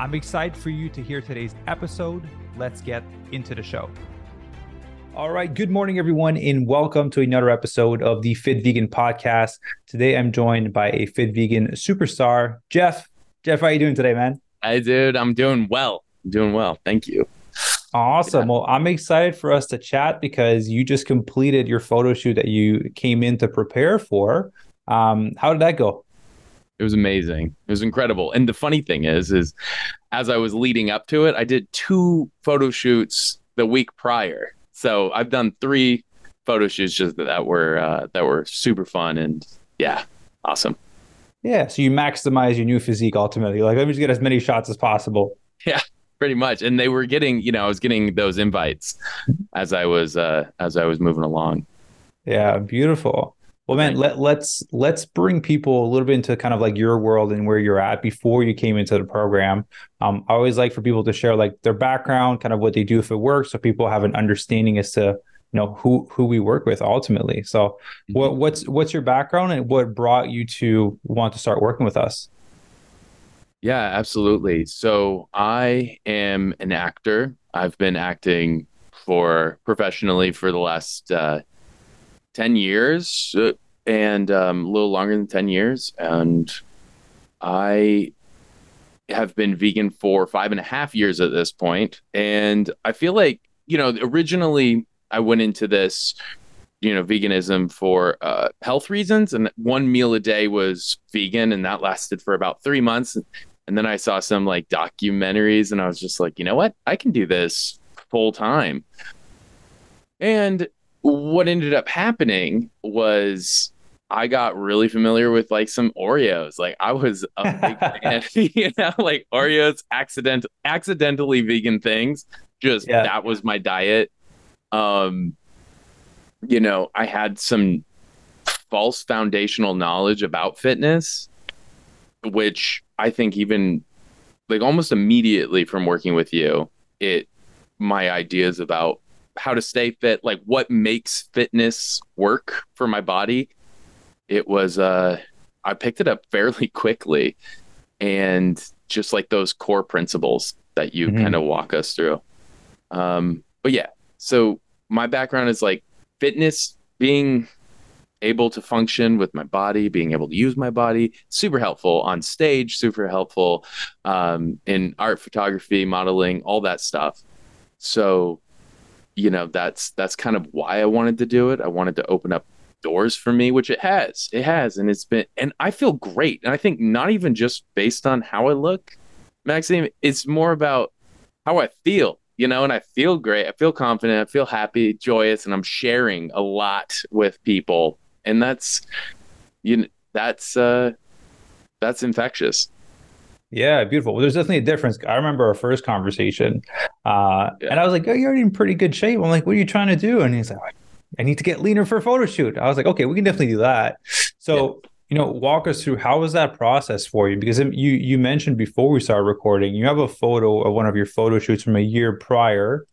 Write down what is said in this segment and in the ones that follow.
I'm excited for you to hear today's episode. Let's get into the show. All right. Good morning, everyone, and welcome to another episode of the Fit Vegan Podcast. Today, I'm joined by a Fit Vegan superstar, Jeff. Jeff, how are you doing today, man? Hey, dude. I'm doing well. Thank you. Awesome. Yeah. Well, I'm excited for us to chat because you just completed your photo shoot that you came in to prepare for. How did that go? It was amazing. It was incredible. And the funny thing is as I was leading up to it, I did 2 photo shoots the week prior. So I've done 3 photo shoots just that were super fun and yeah, awesome. Yeah. So you maximize your new physique ultimately. Like, let me just get as many shots as possible. Yeah, pretty much. And they were getting, you know, I was getting those invites as I was moving along. Yeah. Beautiful. Well, man, let's bring people a little bit into kind of like your world and where you're at before you came into the program. I always like for people to share like their background, kind of what they do if it works, so people have an understanding as to, you know, who we work with ultimately. So what's your background and what brought you to want to start working with us? Yeah, absolutely. So I am an actor. I've been acting professionally for the last 10 years and a little longer than 10 years. And I have been vegan for 5.5 years at this point. And I feel like, you know, originally I went into this, you know, veganism for health reasons. And one meal a day was vegan. And that lasted for about 3 months. And then I saw some like documentaries and I was just like, you know what, I can do this full time. And what ended up happening was I got really familiar with like some Oreos. Like I was a big fan, you know, like Oreos, accidentally vegan things. Just yeah. That was my diet. You know, I had some false foundational knowledge about fitness, which I think even like almost immediately from working with you, my ideas about how to stay fit, like what makes fitness work for my body. It was, I picked it up fairly quickly and just like those core principles that you kind of walk us through. But yeah, so my background is like fitness, being able to function with my body, being able to use my body, super helpful on stage, super helpful, in art, photography, modeling, all that stuff. So, you know, that's kind of why I wanted to do it. I wanted to open up doors for me, which it has. And it's been, and I feel great. And I think not even just based on how I look, Maxime, it's more about how I feel, you know, and I feel great. I feel confident. I feel happy, joyous, and I'm sharing a lot with people. And that's, you know, that's infectious. Yeah, beautiful. Well, there's definitely a difference. I remember our first conversation, and I was like, "Oh, you're in pretty good shape." I'm like, "What are you trying to do?" And he's like, "I need to get leaner for a photo shoot." I was like, "Okay, we can definitely do that." So, you know, walk us through how was that process for you? Because you mentioned before we started recording, you have a photo of one of your photo shoots from a year prior,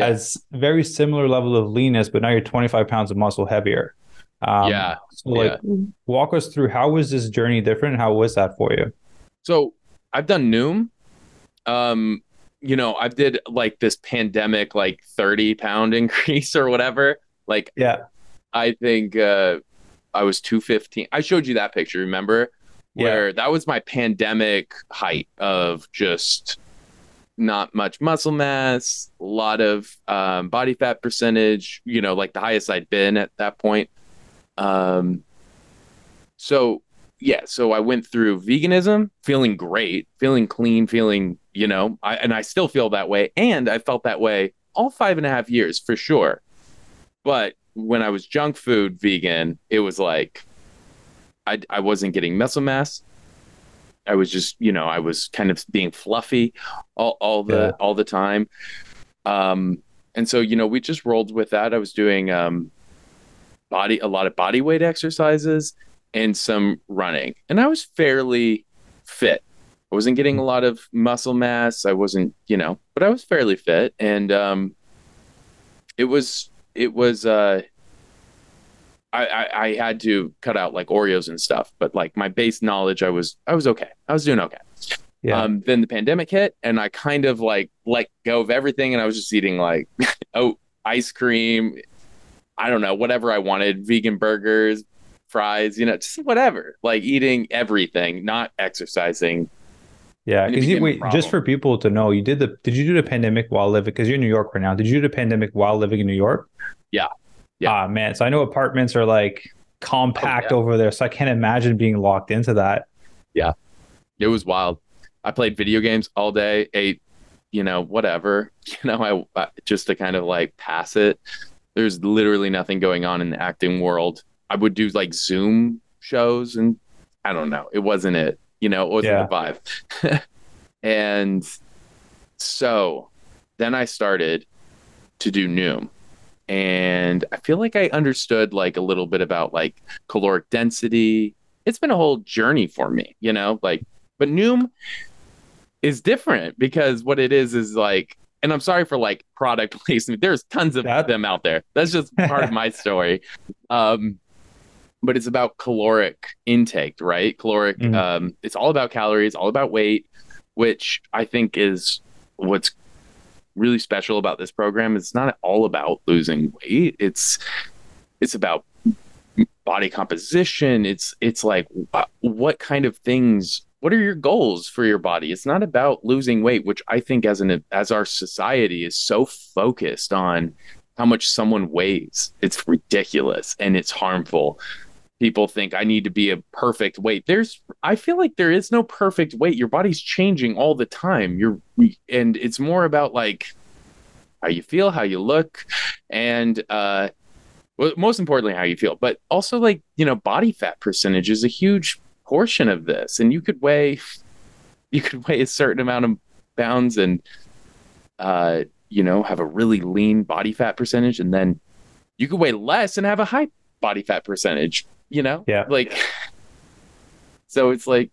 as very similar level of leanness, but now you're 25 pounds of muscle heavier. So, like, walk us through how was this journey different? How was that for you? So, I've done Noom. You know, I did like this pandemic, like 30-pound increase or whatever. Like, yeah, I think I was 215. I showed you that picture, remember? Where that was my pandemic height of just not much muscle mass, a lot of body fat percentage, you know, like the highest I'd been at that point. So I went through veganism, feeling great, feeling clean, feeling, you know, and I still feel that way. And I felt that way all 5.5 years for sure. But when I was junk food vegan, it was like, I wasn't getting muscle mass. I was just, you know, I was kind of being fluffy all the time. And so, you know, we just rolled with that. I was doing a lot of body weight exercises and some running, and I was fairly fit. I wasn't getting a lot of muscle mass. I wasn't, you know, but I was fairly fit. And I had to cut out like Oreos and stuff, but like my base knowledge, I was okay. I was doing okay. Yeah. Then the pandemic hit and I kind of like let go of everything. And I was just eating like, ice cream, I don't know, whatever I wanted, vegan burgers, fries, you know, just whatever, like eating everything, not exercising. Yeah, because wait, just for people to know, did you do the pandemic while living? Because you're in New York right now. Did you do the pandemic while living in New York? Yeah. Yeah. Ah, man. So I know apartments are like compact over there, so I can't imagine being locked into that. Yeah, it was wild. I played video games all day, ate, you know, whatever, you know, I just to kind of like pass it. There's literally nothing going on in the acting world. I would do like Zoom shows, and I don't know. It wasn't it. You know, it wasn't the vibe. And so then I started to do Noom. And I feel like I understood like a little bit about like caloric density. It's been a whole journey for me, you know, like, but Noom is different because what it is like, and I'm sorry for like product placement. There's tons of them out there. That's just part of my story. But it's about caloric intake, right? Caloric, it's all about calories, all about weight, which I think is what's really special about this program. It's not all about losing weight. It's about body composition. It's like, what kind of things, what are your goals for your body? It's not about losing weight, which I think as our society is so focused on how much someone weighs. It's ridiculous and it's harmful. People think I need to be a perfect weight. I feel like there is no perfect weight. Your body's changing all the time. And it's more about like how you feel, how you look, and well, most importantly, how you feel. But also like, you know, body fat percentage is a huge portion of this. And you could weigh a certain amount of pounds and, you know, have a really lean body fat percentage. And then you could weigh less and have a high body fat percentage. You know, so it's like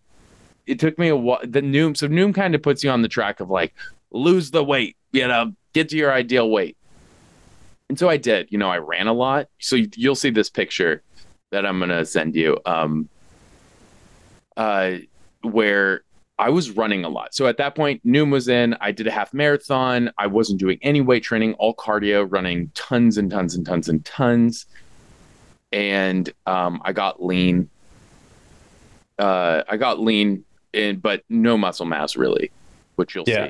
it took me a while. Noom kind of puts you on the track of like lose the weight, you know, get to your ideal weight. And so I did. You know, I ran a lot. So you'll see this picture that I'm gonna send you, where I was running a lot. So at that point, Noom was in. I did a half marathon. I wasn't doing any weight training, all cardio, running tons and tons and tons and tons. And I got lean. But no muscle mass really, which you'll see.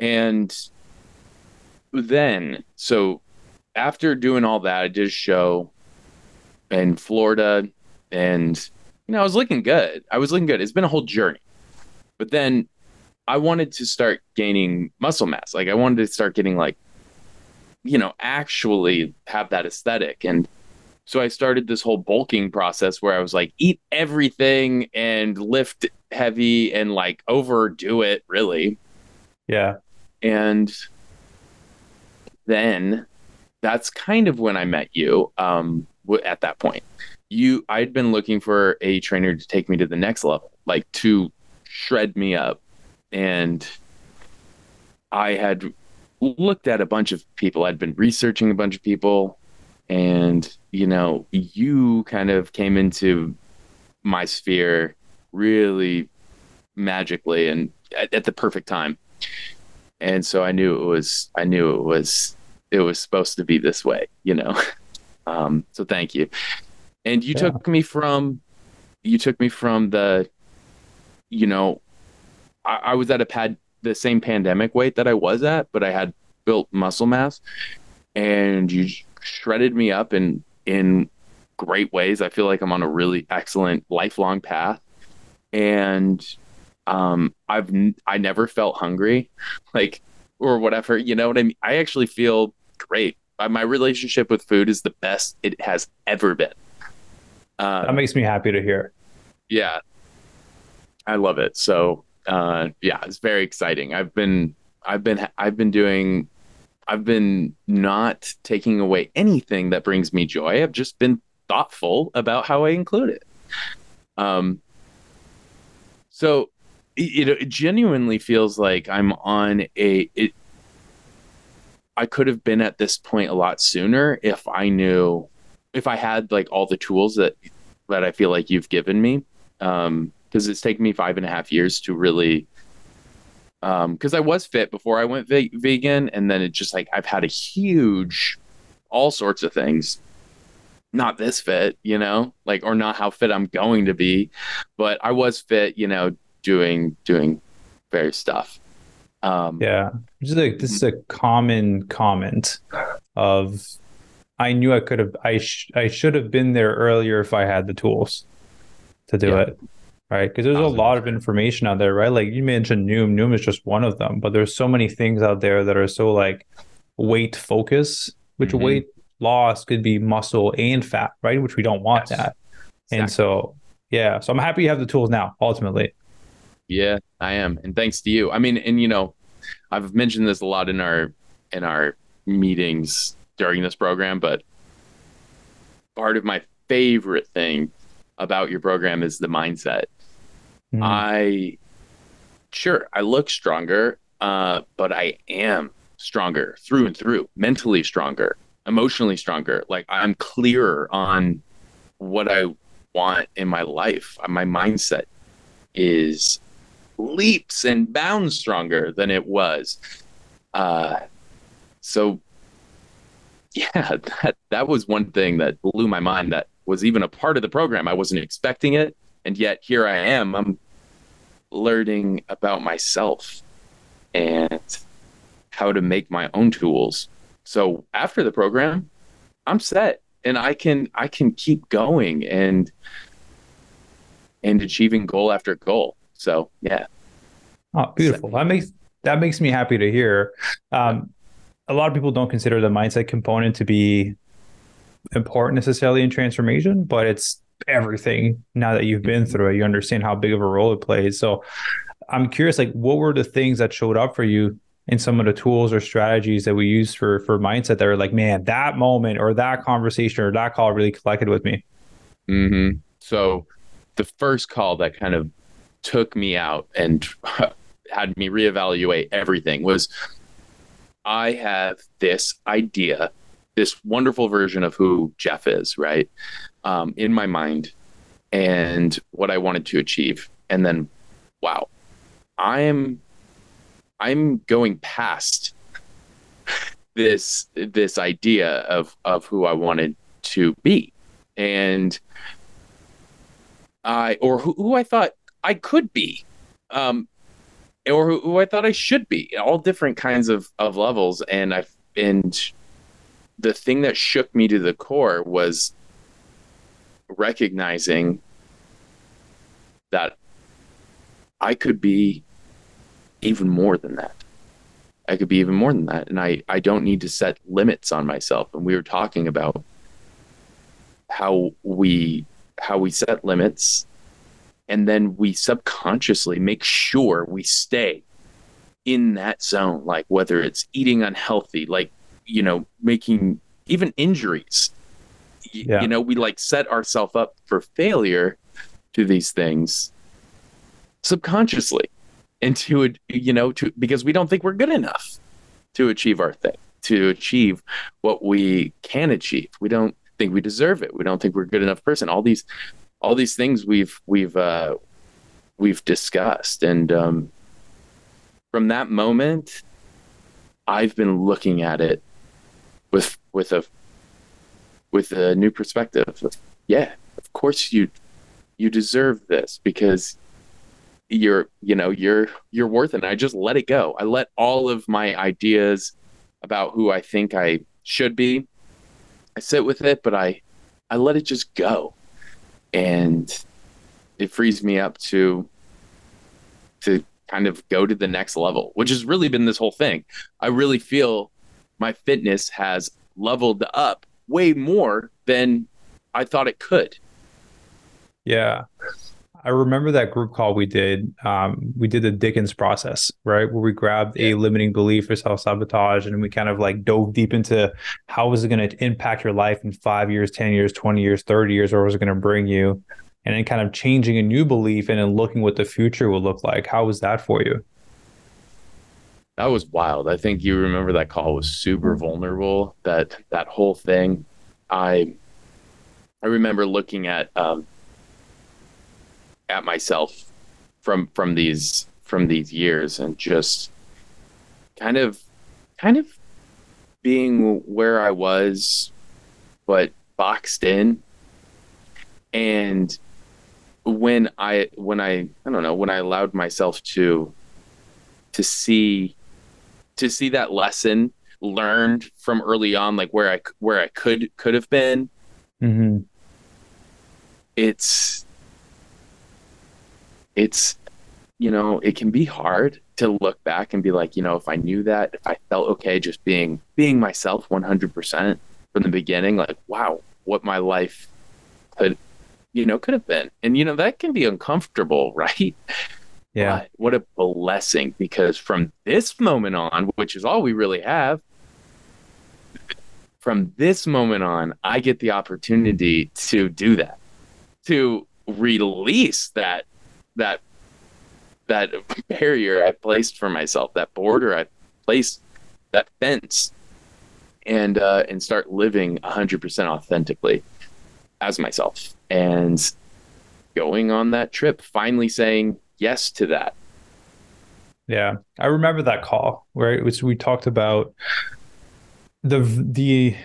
And then, so after doing all that, I did a show in Florida, and you know, I was looking good. It's been a whole journey. But then I wanted to start gaining muscle mass. Like I wanted to start getting like, you know, actually have that aesthetic. And so I started this whole bulking process where I was like, eat everything and lift heavy and like overdo it, really. Yeah. And then that's kind of when I met you. At that point, I'd been looking for a trainer to take me to the next level, like to shred me up. And I had looked at a bunch of people. I'd been researching a bunch of people. And, you know, you kind of came into my sphere really magically and at the perfect time. And so I knew it was supposed to be this way, you know? So thank you. And you took me from the, you know, I was at the same pandemic weight that I was at, but I had built muscle mass, and you shredded me up in great ways. I feel like I'm on a really excellent lifelong path, and I never felt hungry, like, or whatever, you know what I mean? I actually feel great. My relationship with food is the best it has ever been. That makes me happy to hear. Yeah. I love it. So yeah, it's very exciting. I've been not taking away anything that brings me joy. I've just been thoughtful about how I include it. So it genuinely feels like I'm on I could have been at this point a lot sooner if I knew, if I had like all the tools that I feel like you've given me. Cause it's taken me 5.5 years to really, cause I was fit before I went vegan. And then it just like, I've had a huge, all sorts of things, not this fit, you know, like, or not how fit I'm going to be, but I was fit, you know, doing various stuff. Yeah. This is a common comment of, I knew I could have, I should have been there earlier if I had the tools to do it. Right. Because there's a lot of information out there, right? Like you mentioned Noom. Noom is just one of them, but there's so many things out there that are so like weight focus, which weight loss could be muscle and fat, right? Which we don't want that. Exactly. And so, yeah. So I'm happy you have the tools now, ultimately. Yeah, I am. And thanks to you. I mean, and you know, I've mentioned this a lot in our meetings during this program, but part of my favorite thing about your program is the mindset. I look stronger, but I am stronger through and through, mentally stronger, emotionally stronger. Like I'm clearer on what I want in my life. My mindset is leaps and bounds stronger than it was. So yeah, that was one thing that blew my mind, that was even a part of the program. I wasn't expecting it. And yet here I am, I'm learning about myself and how to make my own tools. So after the program, I'm set and I can keep going and achieving goal after goal. So yeah. Oh, beautiful. That makes me happy to hear. A lot of people don't consider the mindset component to be important necessarily in transformation, but it's everything. Now that you've been through it, you understand how big of a role it plays. So I'm curious, like what were the things that showed up for you in some of the tools or strategies that we use for mindset that are like, man, that moment or that conversation or that call really collected with me? Mm-hmm. So the first call that kind of took me out and had me reevaluate everything was, I have this idea, this wonderful version of who Jeff is, right? In my mind and what I wanted to achieve. And then, wow, I'm going past this idea of who I wanted to be. And who I thought I could be, or who I thought I should be, all different kinds of levels. And the thing that shook me to the core was recognizing that I could be even more than that. And I don't need to set limits on myself. And we were talking about how we set limits, and then we subconsciously make sure we stay in that zone, like whether it's eating unhealthy, like, you know, making even injuries, you know, we like set ourselves up for failure to these things subconsciously, and to because we don't think we're good enough to achieve our thing, to achieve what we can achieve. We don't think we deserve it. We don't think we're a good enough person. All these things we've discussed. And from that moment, I've been looking at it with a new perspective. Yeah, of course you deserve this, because you're worth it. I just let it go. I let all of my ideas about who I think I should be, I sit with it, but I let it just go. And it frees me up to kind of go to the next level, which has really been this whole thing. I really feel my fitness has leveled up way more than I thought it could. Yeah. I remember that group call we did. We did the Dickens process, right? Where we grabbed a limiting belief or self-sabotage, and we kind of like dove deep into how is it going to impact your life in 5 years, 10 years, 20 years, 30 years, or was it going to bring you? And then kind of changing a new belief and then looking what the future will look like. How was that for you? That was wild. I think you remember that call was super vulnerable. That whole thing. I remember looking at myself from these years and just kind of being where I was, but boxed in. And when I allowed myself to see that lesson learned from early on, like where I could have been, mm-hmm. It's, you know, it can be hard to look back and be like, you know, if I knew that, if I felt okay just being myself 100% from the beginning, like, wow, what my life could have been. And, you know, that can be uncomfortable, right? Yeah. But what a blessing, because from this moment on, which is all we really have, from this moment on, I get the opportunity to do that, to release that barrier I placed for myself, that border I placed, that fence, and start living 100% authentically as myself. And going on that trip, finally saying yes to that. Yeah, I remember that call where we talked about the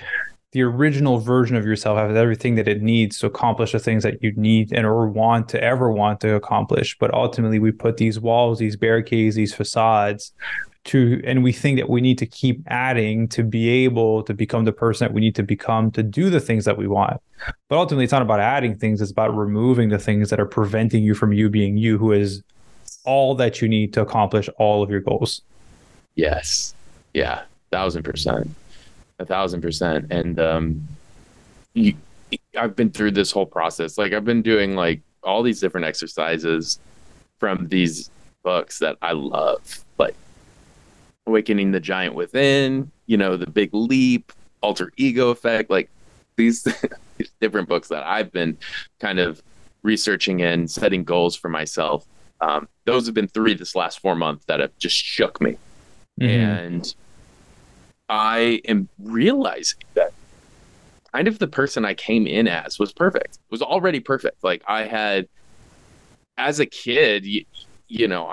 original version of yourself has everything that it needs to accomplish the things that you need and or want to accomplish. But ultimately, we put these walls, these barricades, these facades and we think that we need to keep adding to be able to become the person that we need to become to do the things that we want. But ultimately, it's not about adding things. It's about removing the things that are preventing you from you being you, who is all that you need to accomplish all of your goals. Yes. Yeah. 1,000%. 1,000%. And I've been through this whole process. Like, I've been doing like all these different exercises from these books that I love, like Awakening the Giant Within, you know, The Big Leap, Alter Ego Effect, like these different books that I've been kind of researching and setting goals for myself. Those have been three this last 4 months that have just shook me. Mm-hmm. And I am realizing that kind of the person I came in as was perfect. It was already perfect. Like, I had, as a kid, you know,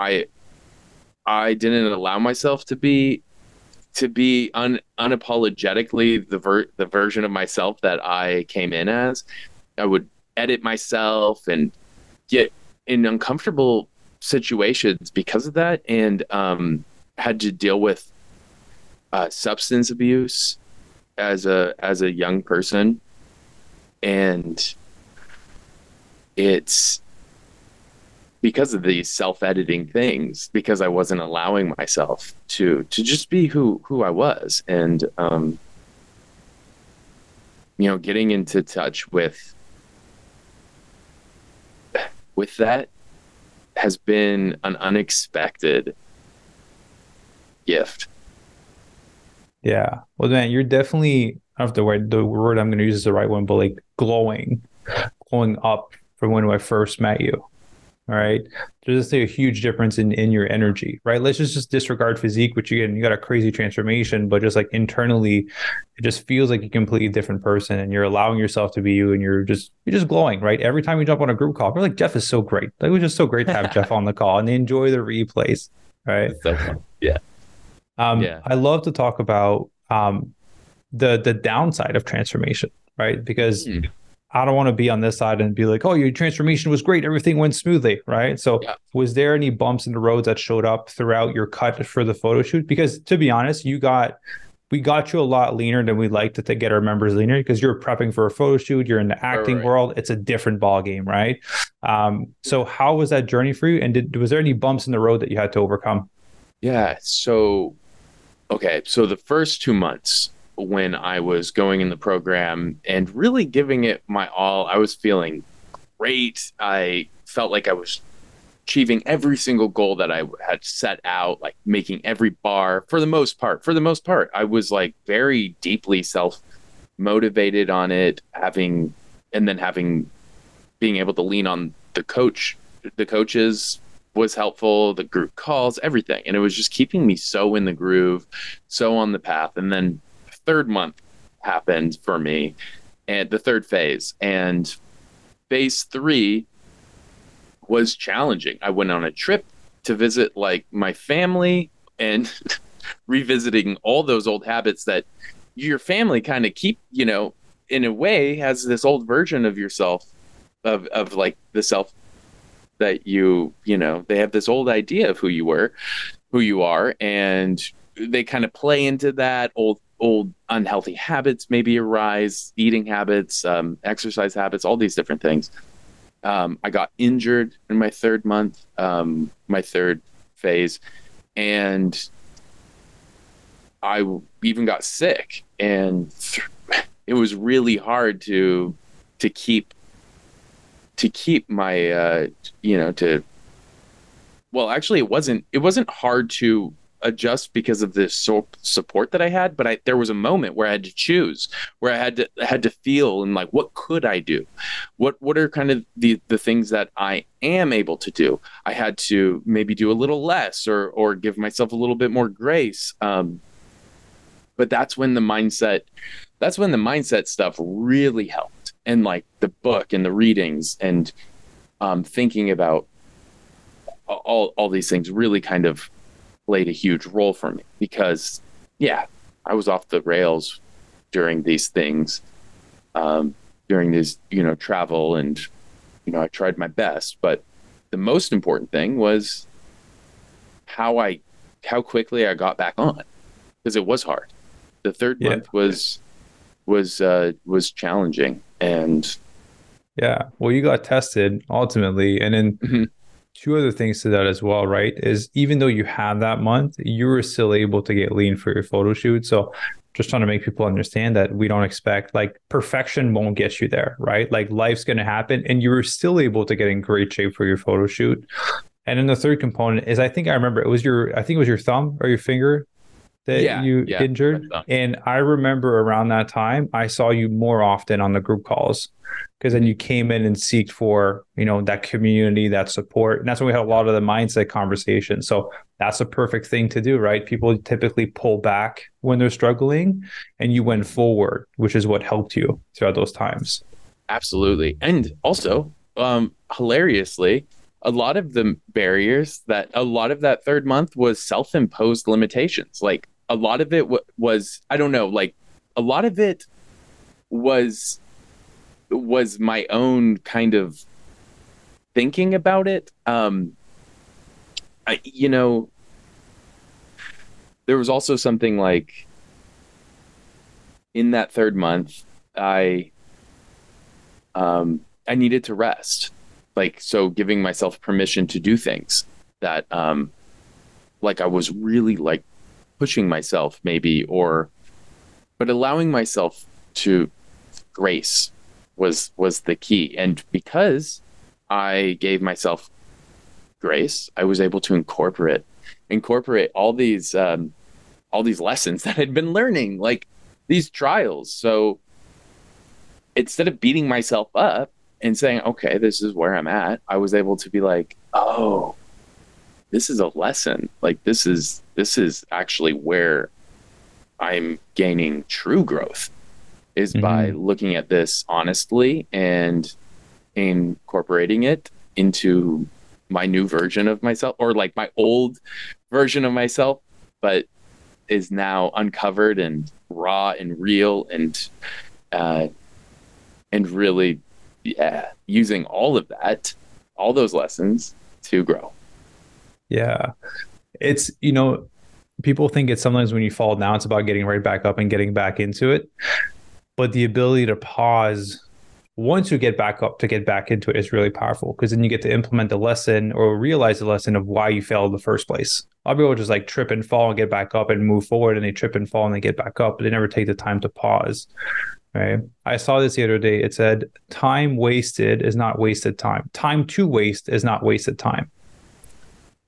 I didn't allow myself to be unapologetically the version of myself that I came in as. I would edit myself and get in uncomfortable situations because of that, and had to deal with substance abuse as a young person. And it's because of these self-editing things, because I wasn't allowing myself to just be who I was. And you know, getting into touch with that has been an unexpected gift. Yeah. Well, man, you're definitely, I don't know if the word I'm going to use is the right one, but like glowing up from when I first met you. All right. There's just a huge difference in your energy, right? Let's just disregard physique, which you got a crazy transformation, but just like internally, it just feels like a completely different person, and you're allowing yourself to be you, and you're just glowing, right? Every time you jump on a group call, we're like, Jeff is so great. Like, it was just so great to have Jeff on the call, and they enjoy the replays, right? That's so fun. Yeah. Yeah. I love to talk about the downside of transformation, right? Because I don't want to be on this side and be like, oh, your transformation was great, everything went smoothly, right? So was there any bumps in the road that showed up throughout your cut for the photo shoot? Because to be honest, we got you a lot leaner than we like to get our members leaner, because you're prepping for a photo shoot, you're in the acting world, it's a different ball game, right? So how was that journey for you? And was there any bumps in the road that you had to overcome? Yeah. So the first 2 months when I was going in the program and really giving it my all, I was feeling great. I felt like I was achieving every single goal that I had set out, like making every bar for the most part. I was like very deeply self-motivated on it, being able to lean on the coach, the coaches was helpful, the group calls, everything. And it was just keeping me so in the groove, so on the path. And then the third month happened for me, and the third phase. And phase three was challenging. I went on a trip to visit like my family and revisiting all those old habits that your family kind of keep, you know, in a way has this old version of yourself, of like the self that you know, they have this old idea of who you are, and they kind of play into that old unhealthy habits maybe arise, eating habits, exercise habits, all these different things. I got injured in my third month, my third phase, and I even got sick, and it was really hard to keep my, it wasn't hard to adjust because of the support that I had, but there was a moment where I had to choose, where I had to feel and like, what could I do? What are kind of the things that I am able to do? I had to maybe do a little less or give myself a little bit more grace. But that's when the mindset stuff really helped. And like the book and the readings and thinking about all these things really kind of played a huge role for me, because I was off the rails during these things, during this, you know, travel, and, you know, I tried my best, but the most important thing was how quickly I got back on, because it was hard. The third month was challenging. And well, you got tested ultimately. And then two other things to that as well, right, is even though you had that month, you were still able to get lean for your photo shoot. So just trying to make people understand that we don't expect, like, perfection won't get you there, right? Like, life's going to happen, and you were still able to get in great shape for your photo shoot. And then the third component is, I think it was your thumb or your finger that you injured. And I remember around that time, I saw you more often on the group calls, because then you came in and seeked for, you know, that community, that support. And that's when we had a lot of the mindset conversation. So that's a perfect thing to do, right? People typically pull back when they're struggling, and you went forward, which is what helped you throughout those times. Absolutely. And also, hilariously, a lot of that third month was self-imposed limitations. Like, a lot of it was my own kind of thinking about it. There was also something like, in that third month, I needed to rest. Like, so giving myself permission to do things that, like, I was really like pushing myself maybe, but allowing myself to grace was the key. And because I gave myself grace, I was able to incorporate all these lessons that I'd been learning, like these trials. So instead of beating myself up and saying, okay, this is where I'm at, I was able to be like, oh, this is a lesson. Like, this is actually where I'm gaining true growth, is by looking at this honestly and incorporating it into my new version of myself, or like my old version of myself, but is now uncovered and raw and real, and really using all of that, all those lessons to grow. Yeah. It's, you know, people think it's sometimes when you fall down, it's about getting right back up and getting back into it. But the ability to pause once you get back up to get back into it is really powerful, because then you get to implement the lesson or realize the lesson of why you failed in the first place. A lot of people just like trip and fall and get back up and move forward, and they trip and fall and they get back up, but they never take the time to pause. Right? I saw this the other day. It said, time wasted is not wasted time. Time to waste is not wasted time.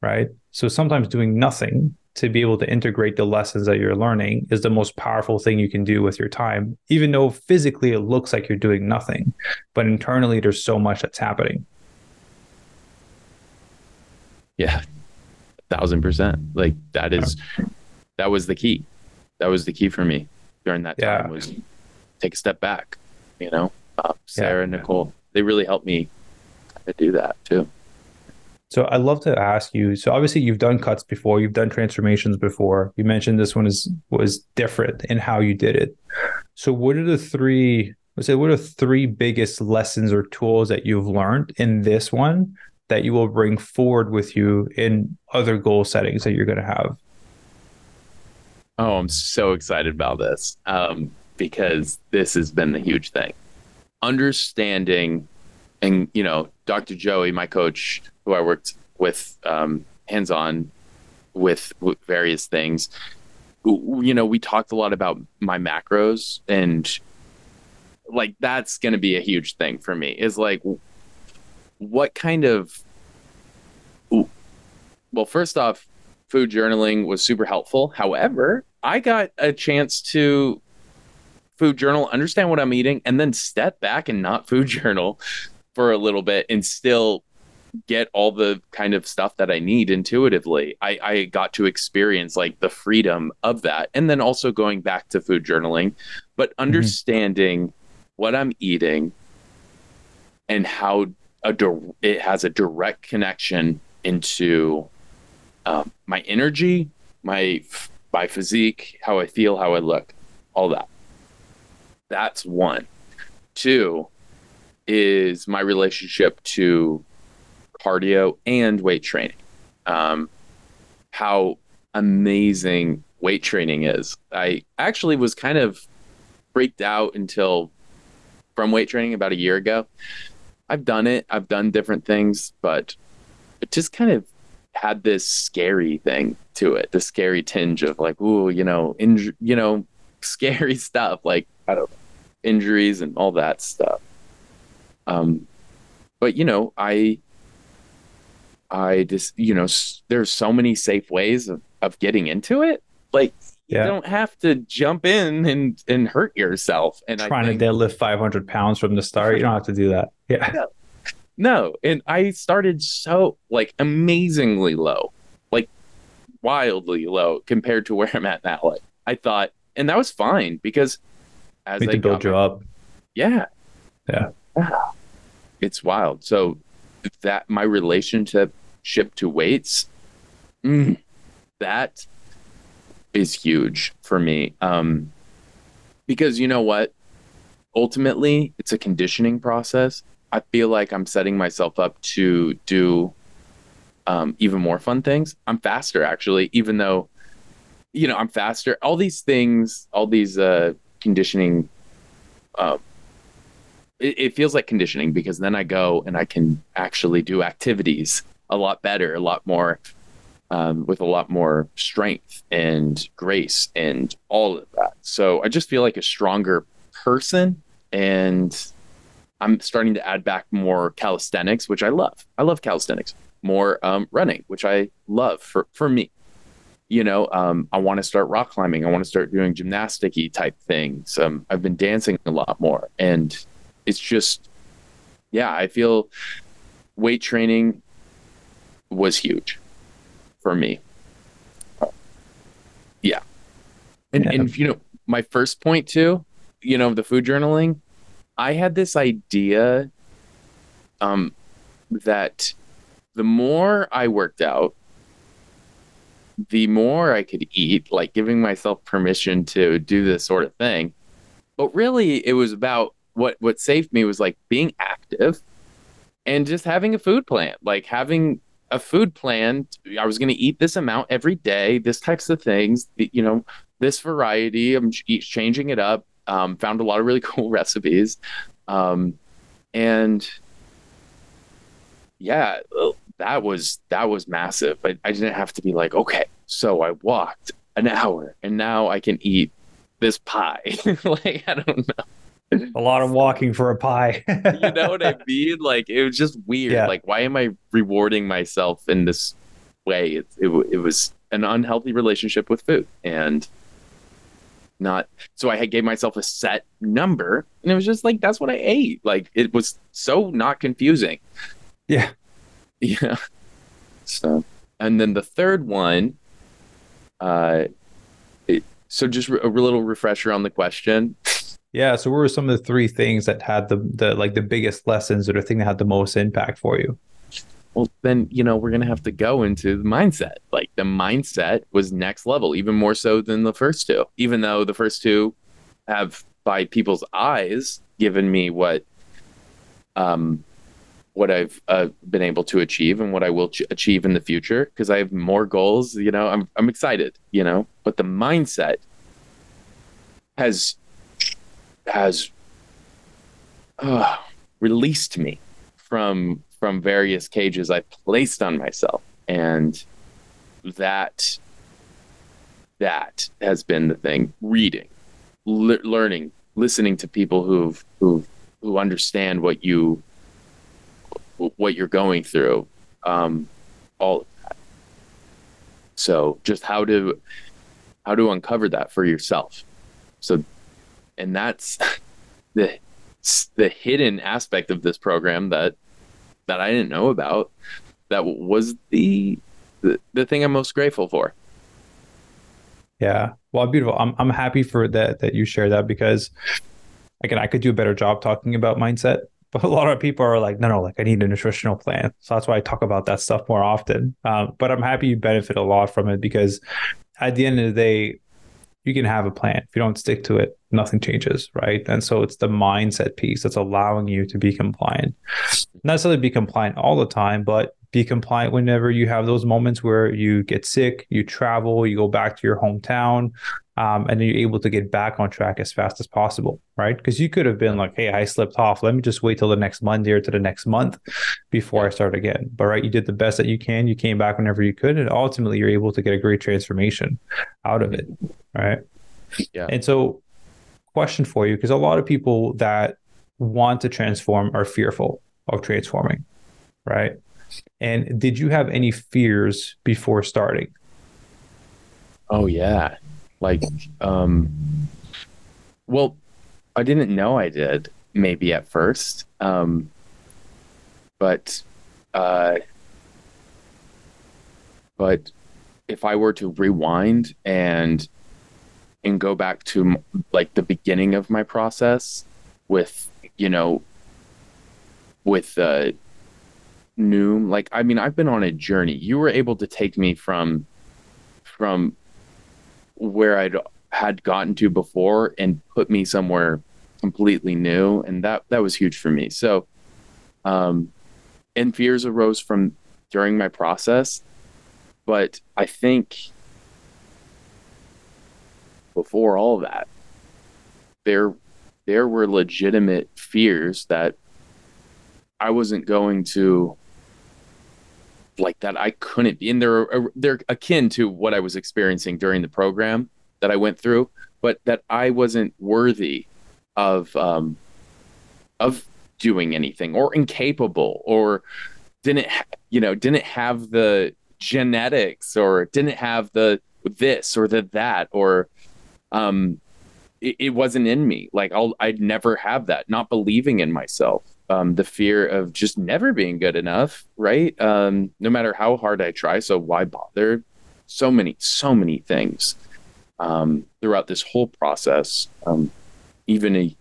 Right? So sometimes doing nothing to be able to integrate the lessons that you're learning is the most powerful thing you can do with your time, even though physically it looks like you're doing nothing, but internally there's so much that's happening. Yeah, 1,000%. Like that was the key. That was the key for me during that time was take a step back, you know, Sarah and Nicole, they really helped me to do that too. So I'd love to ask you, so obviously you've done cuts before, you've done transformations before. You mentioned this one was different in how you did it. So what are three biggest lessons or tools that you've learned in this one that you will bring forward with you in other goal settings that you're going to have? Oh, I'm so excited about this because this has been the huge thing. Understanding, and you know, Dr. Joey, my coach, who I worked with hands-on with various things, you know, we talked a lot about my macros, and like that's going to be a huge thing for me is like, what kind of, well, first off, food journaling was super helpful. However, I got a chance to food journal, understand what I'm eating, and then step back and not food journal for a little bit and still get all the kind of stuff that I need intuitively. I got to experience like the freedom of that. And then also going back to food journaling, but understanding what I'm eating and how it has a direct connection into my energy, my physique, how I feel, how I look, all that. That's one. Two is my relationship to cardio and weight training. How amazing weight training is. I actually was kind of freaked out from weight training about a year ago. I've done it. I've done different things, but it just kind of had this scary thing to it, the scary tinge of like, ooh, you know, scary stuff, like, I don't know, injuries and all that stuff. But, you know, I just, you know, there's so many safe ways of getting into it. Like you don't have to jump in and hurt yourself. And to deadlift 500 pounds from the start. You don't have to do that. Yeah. No. And I started so like amazingly low, like wildly low compared to where I'm at now. Like I thought, and that was fine because as I build you up. Yeah. Yeah. It's wild. So that my relationship to weights, that is huge for me. Because you know what? Ultimately, it's a conditioning process. I feel like I'm setting myself up to do even more fun things. I'm faster, actually, even though, you know, I'm faster. All these things, all these conditioning, it feels like conditioning because then I go and I can actually do activities a lot better, a lot more with a lot more strength and grace and all of that. So I just feel like a stronger person, and I'm starting to add back more calisthenics, which I love. I love calisthenics. More running, which I love for me. You know, I want to start rock climbing. I want to start doing gymnastic-y type things. I've been dancing a lot more, and it's just, yeah, I feel weight training was huge for me. Yeah. And you know, my first point too, you know, the food journaling, I had this idea that the more I worked out, the more I could eat, like giving myself permission to do this sort of thing. But really it was about, what saved me was like being active and just having a food plan, like having a food plan. I was going to eat this amount every day, this types of things, you know, this variety. I'm changing it up. Found a lot of really cool recipes. And yeah, that was massive. I didn't have to be like, okay, so I walked an hour and now I can eat this pie. Like, I don't know. A lot of walking for a pie. You know what I mean? Like, it was just weird. Yeah. Like, why am I rewarding myself in this way? It was an unhealthy relationship with food, and not, so I had gave myself a set number, and it was just like, that's what I ate. Like, it was so not confusing. Yeah. Yeah. So, and then the third one, so just a little refresher on the question. Yeah. So what were some of the three things that had the biggest lessons, or the thing that had the most impact for you? Well, then, you know, we're going to have to go into the mindset. Like, the mindset was next level, even more so than the first two, even though the first two have, by people's eyes, given me what I've been able to achieve and what I will achieve in the future, because I have more goals. You know, I'm excited, you know, but the mindset has released me from various cages I placed on myself. And that has been the thing. Reading, learning, listening to people who understand what you're going through, all of that. So just how to uncover that for yourself. So, and that's the hidden aspect of this program that I didn't know about, that was the thing I'm most grateful for. Yeah. Well, beautiful. I'm happy for that you share that, because again, I could do a better job talking about mindset, but a lot of people are like, no, like, I need a nutritional plan. So that's why I talk about that stuff more often. But I'm happy you benefit a lot from it, because at the end of the day, you can have a plan. If you don't stick to it, nothing changes, right? And so it's the mindset piece that's allowing you to be compliant. Not necessarily be compliant all the time, but be compliant whenever you have those moments where you get sick, you travel, you go back to your hometown, and then you're able to get back on track as fast as possible, right? Because you could have been like, hey, I slipped off. Let me just wait till the next Monday or to the next month before I start again. But right, you did the best that you can. You came back whenever you could, and ultimately you're able to get a great transformation out of it, right? Yeah. And so, question for you, because a lot of people that want to transform are fearful of transforming, right? And did you have any fears before starting? Oh, yeah. Like, well, I didn't know I did, maybe at first. But if I were to rewind and go back to like the beginning of my process with Noom, like, I mean, I've been on a journey. You were able to take me from where I'd had gotten to before and put me somewhere completely new, and that was huge for me. So and fears arose from during my process, but I think before all that, there were legitimate fears that I wasn't going to, like, that I couldn't be in there. They're akin to what I was experiencing during the program that I went through, but that I wasn't worthy of doing anything, or incapable, or didn't have the genetics, or didn't have the this or the that, or it wasn't in me. Like, I'd never have that, not believing in myself. The fear of just never being good enough, right? No matter how hard I try, so why bother? So many things throughout this whole process. Even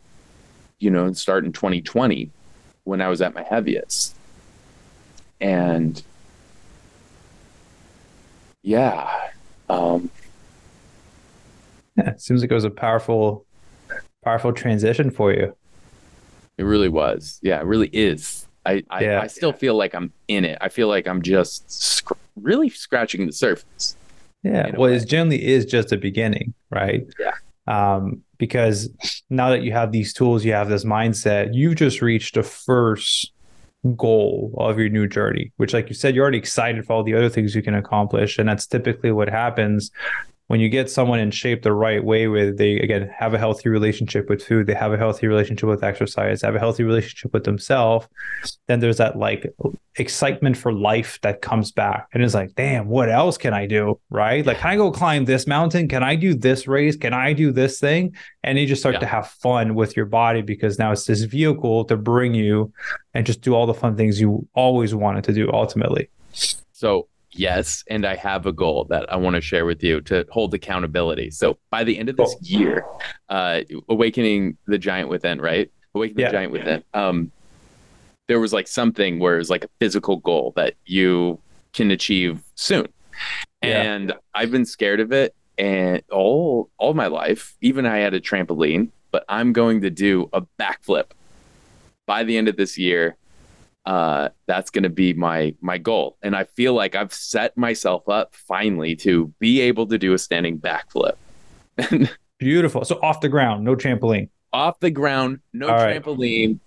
start in 2020 when I was at my heaviest. And yeah. Yeah, it seems like it was a powerful transition for you. It really was. Yeah, it really is. I still feel like I'm in it. I feel like I'm just really scratching the surface. Yeah. Well, it generally is just the beginning, right? Yeah. Because now that you have these tools, you have this mindset, you've just reached the first goal of your new journey, which, like you said, you're already excited for all the other things you can accomplish. And that's typically what happens when you get someone in shape the right way, with they, again, have a healthy relationship with food, they have a healthy relationship with exercise, have a healthy relationship with themselves, then there's that like excitement for life that comes back. And it's like, damn, what else can I do? Right? Like, can I go climb this mountain? Can I do this race? Can I do this thing? And you just start to have fun with your body, because now it's this vehicle to bring you and just do all the fun things you always wanted to do ultimately. So yes, and I have a goal that I want to share with you to hold accountability. So by the end of this year, Awakening the Giant Within, right? Awakening the Giant Within. There was like something where it was like a physical goal that you can achieve soon. And I've been scared of it and all my life. Even I had a trampoline, but I'm going to do a backflip by the end of this year. That's going to be my goal. And I feel like I've set myself up finally to be able to do a standing backflip. Beautiful. So off the ground, no trampoline. Off the ground, no trampoline.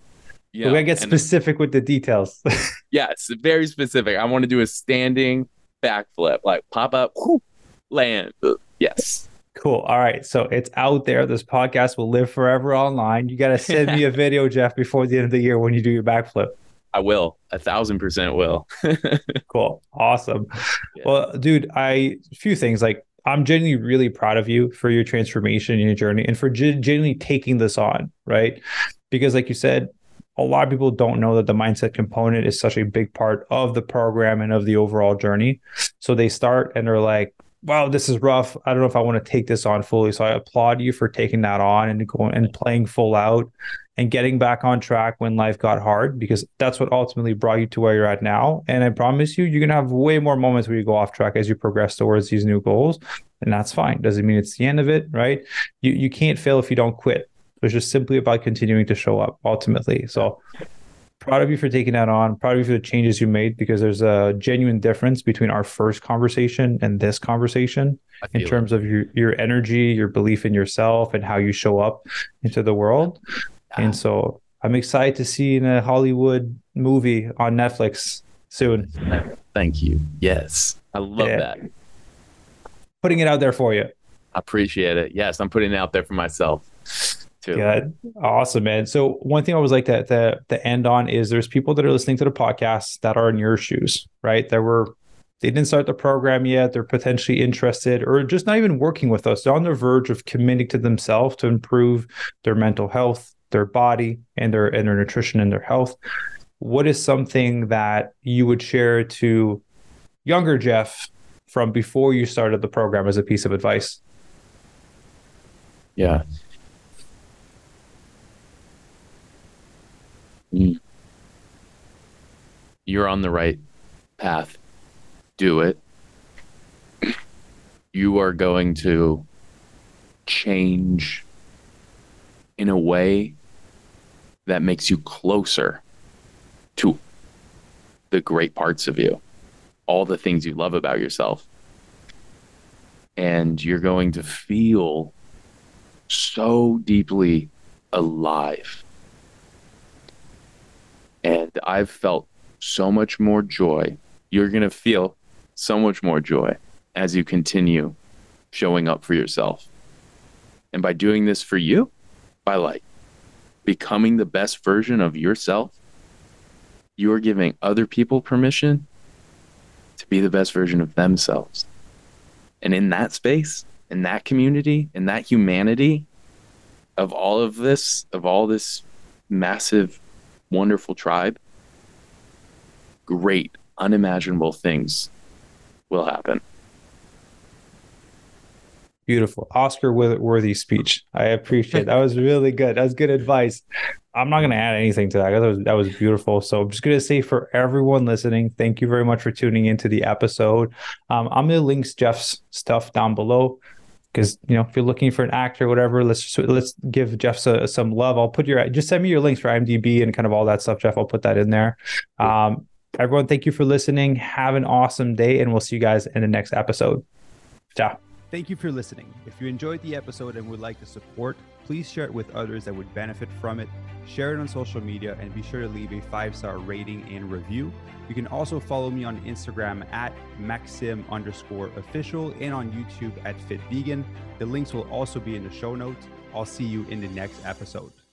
You know, we got to get specific with the details. Yes, very specific. I want to do a standing backflip, like pop up, whoop, land. Yes. Cool. All right. So it's out there. This podcast will live forever online. You got to send me a video, Jeff, before the end of the year when you do your backflip. I will. 1,000% will. Cool. Awesome. Yeah. Well, dude, a few things. Like, I'm genuinely really proud of you for your transformation and your journey, and for genuinely taking this on, right? Because like you said, a lot of people don't know that the mindset component is such a big part of the program and of the overall journey. So they start and they're like, wow, this is rough. I don't know if I want to take this on fully. So I applaud you for taking that on and going and playing full out and getting back on track when life got hard, because that's what ultimately brought you to where you're at now. And I promise you, you're going to have way more moments where you go off track as you progress towards these new goals. And that's fine. Doesn't mean it's the end of it, right? You can't fail if you don't quit. It's just simply about continuing to show up ultimately. So proud of you for taking that on. Proud of you for the changes you made, because there's a genuine difference between our first conversation and this conversation in terms of your energy, your belief in yourself, and how you show up into the world. And so I'm excited to see in a Hollywood movie on Netflix soon. Thank you. Yes. I love that. Putting it out there for you. I appreciate it. Yes. I'm putting it out there for myself. Yeah, awesome, man. So one thing I always like to end on is there's people that are listening to the podcast that are in your shoes, right? They didn't start the program yet. They're potentially interested or just not even working with us. They're on the verge of committing to themselves to improve their mental health, their body, and their nutrition and their health. What is something that you would share to younger Jeff from before you started the program as a piece of advice? Yeah. You're on the right path. Do it. You are going to change in a way that makes you closer to the great parts of you, all the things you love about yourself. And you're going to feel so deeply alive. And I've felt so much more joy. You're going to feel so much more joy as you continue showing up for yourself. And by doing this for you, by like becoming the best version of yourself, you're giving other people permission to be the best version of themselves. And in that space, in that community, in that humanity of all this massive wonderful tribe, great, unimaginable things will happen. Beautiful. Oscar-worthy speech. I appreciate it. That was really good. That was good advice. I'm not going to add anything to that. That was beautiful. So I'm just going to say for everyone listening, thank you very much for tuning into the episode. I'm going to link Jeff's stuff down below. Because, you know, if you're looking for an actor or whatever, let's give Jeff some love. I'll put just send me your links for IMDb and kind of all that stuff, Jeff. I'll put that in there. Everyone, thank you for listening. Have an awesome day, and we'll see you guys in the next episode. Ciao. Thank you for listening. If you enjoyed the episode and would like to support, please share it with others that would benefit from it. Share it on social media and be sure to leave a 5-star rating and review. You can also follow me on Instagram at Maxime_official and on YouTube at Fit Vegan. The links will also be in the show notes. I'll see you in the next episode.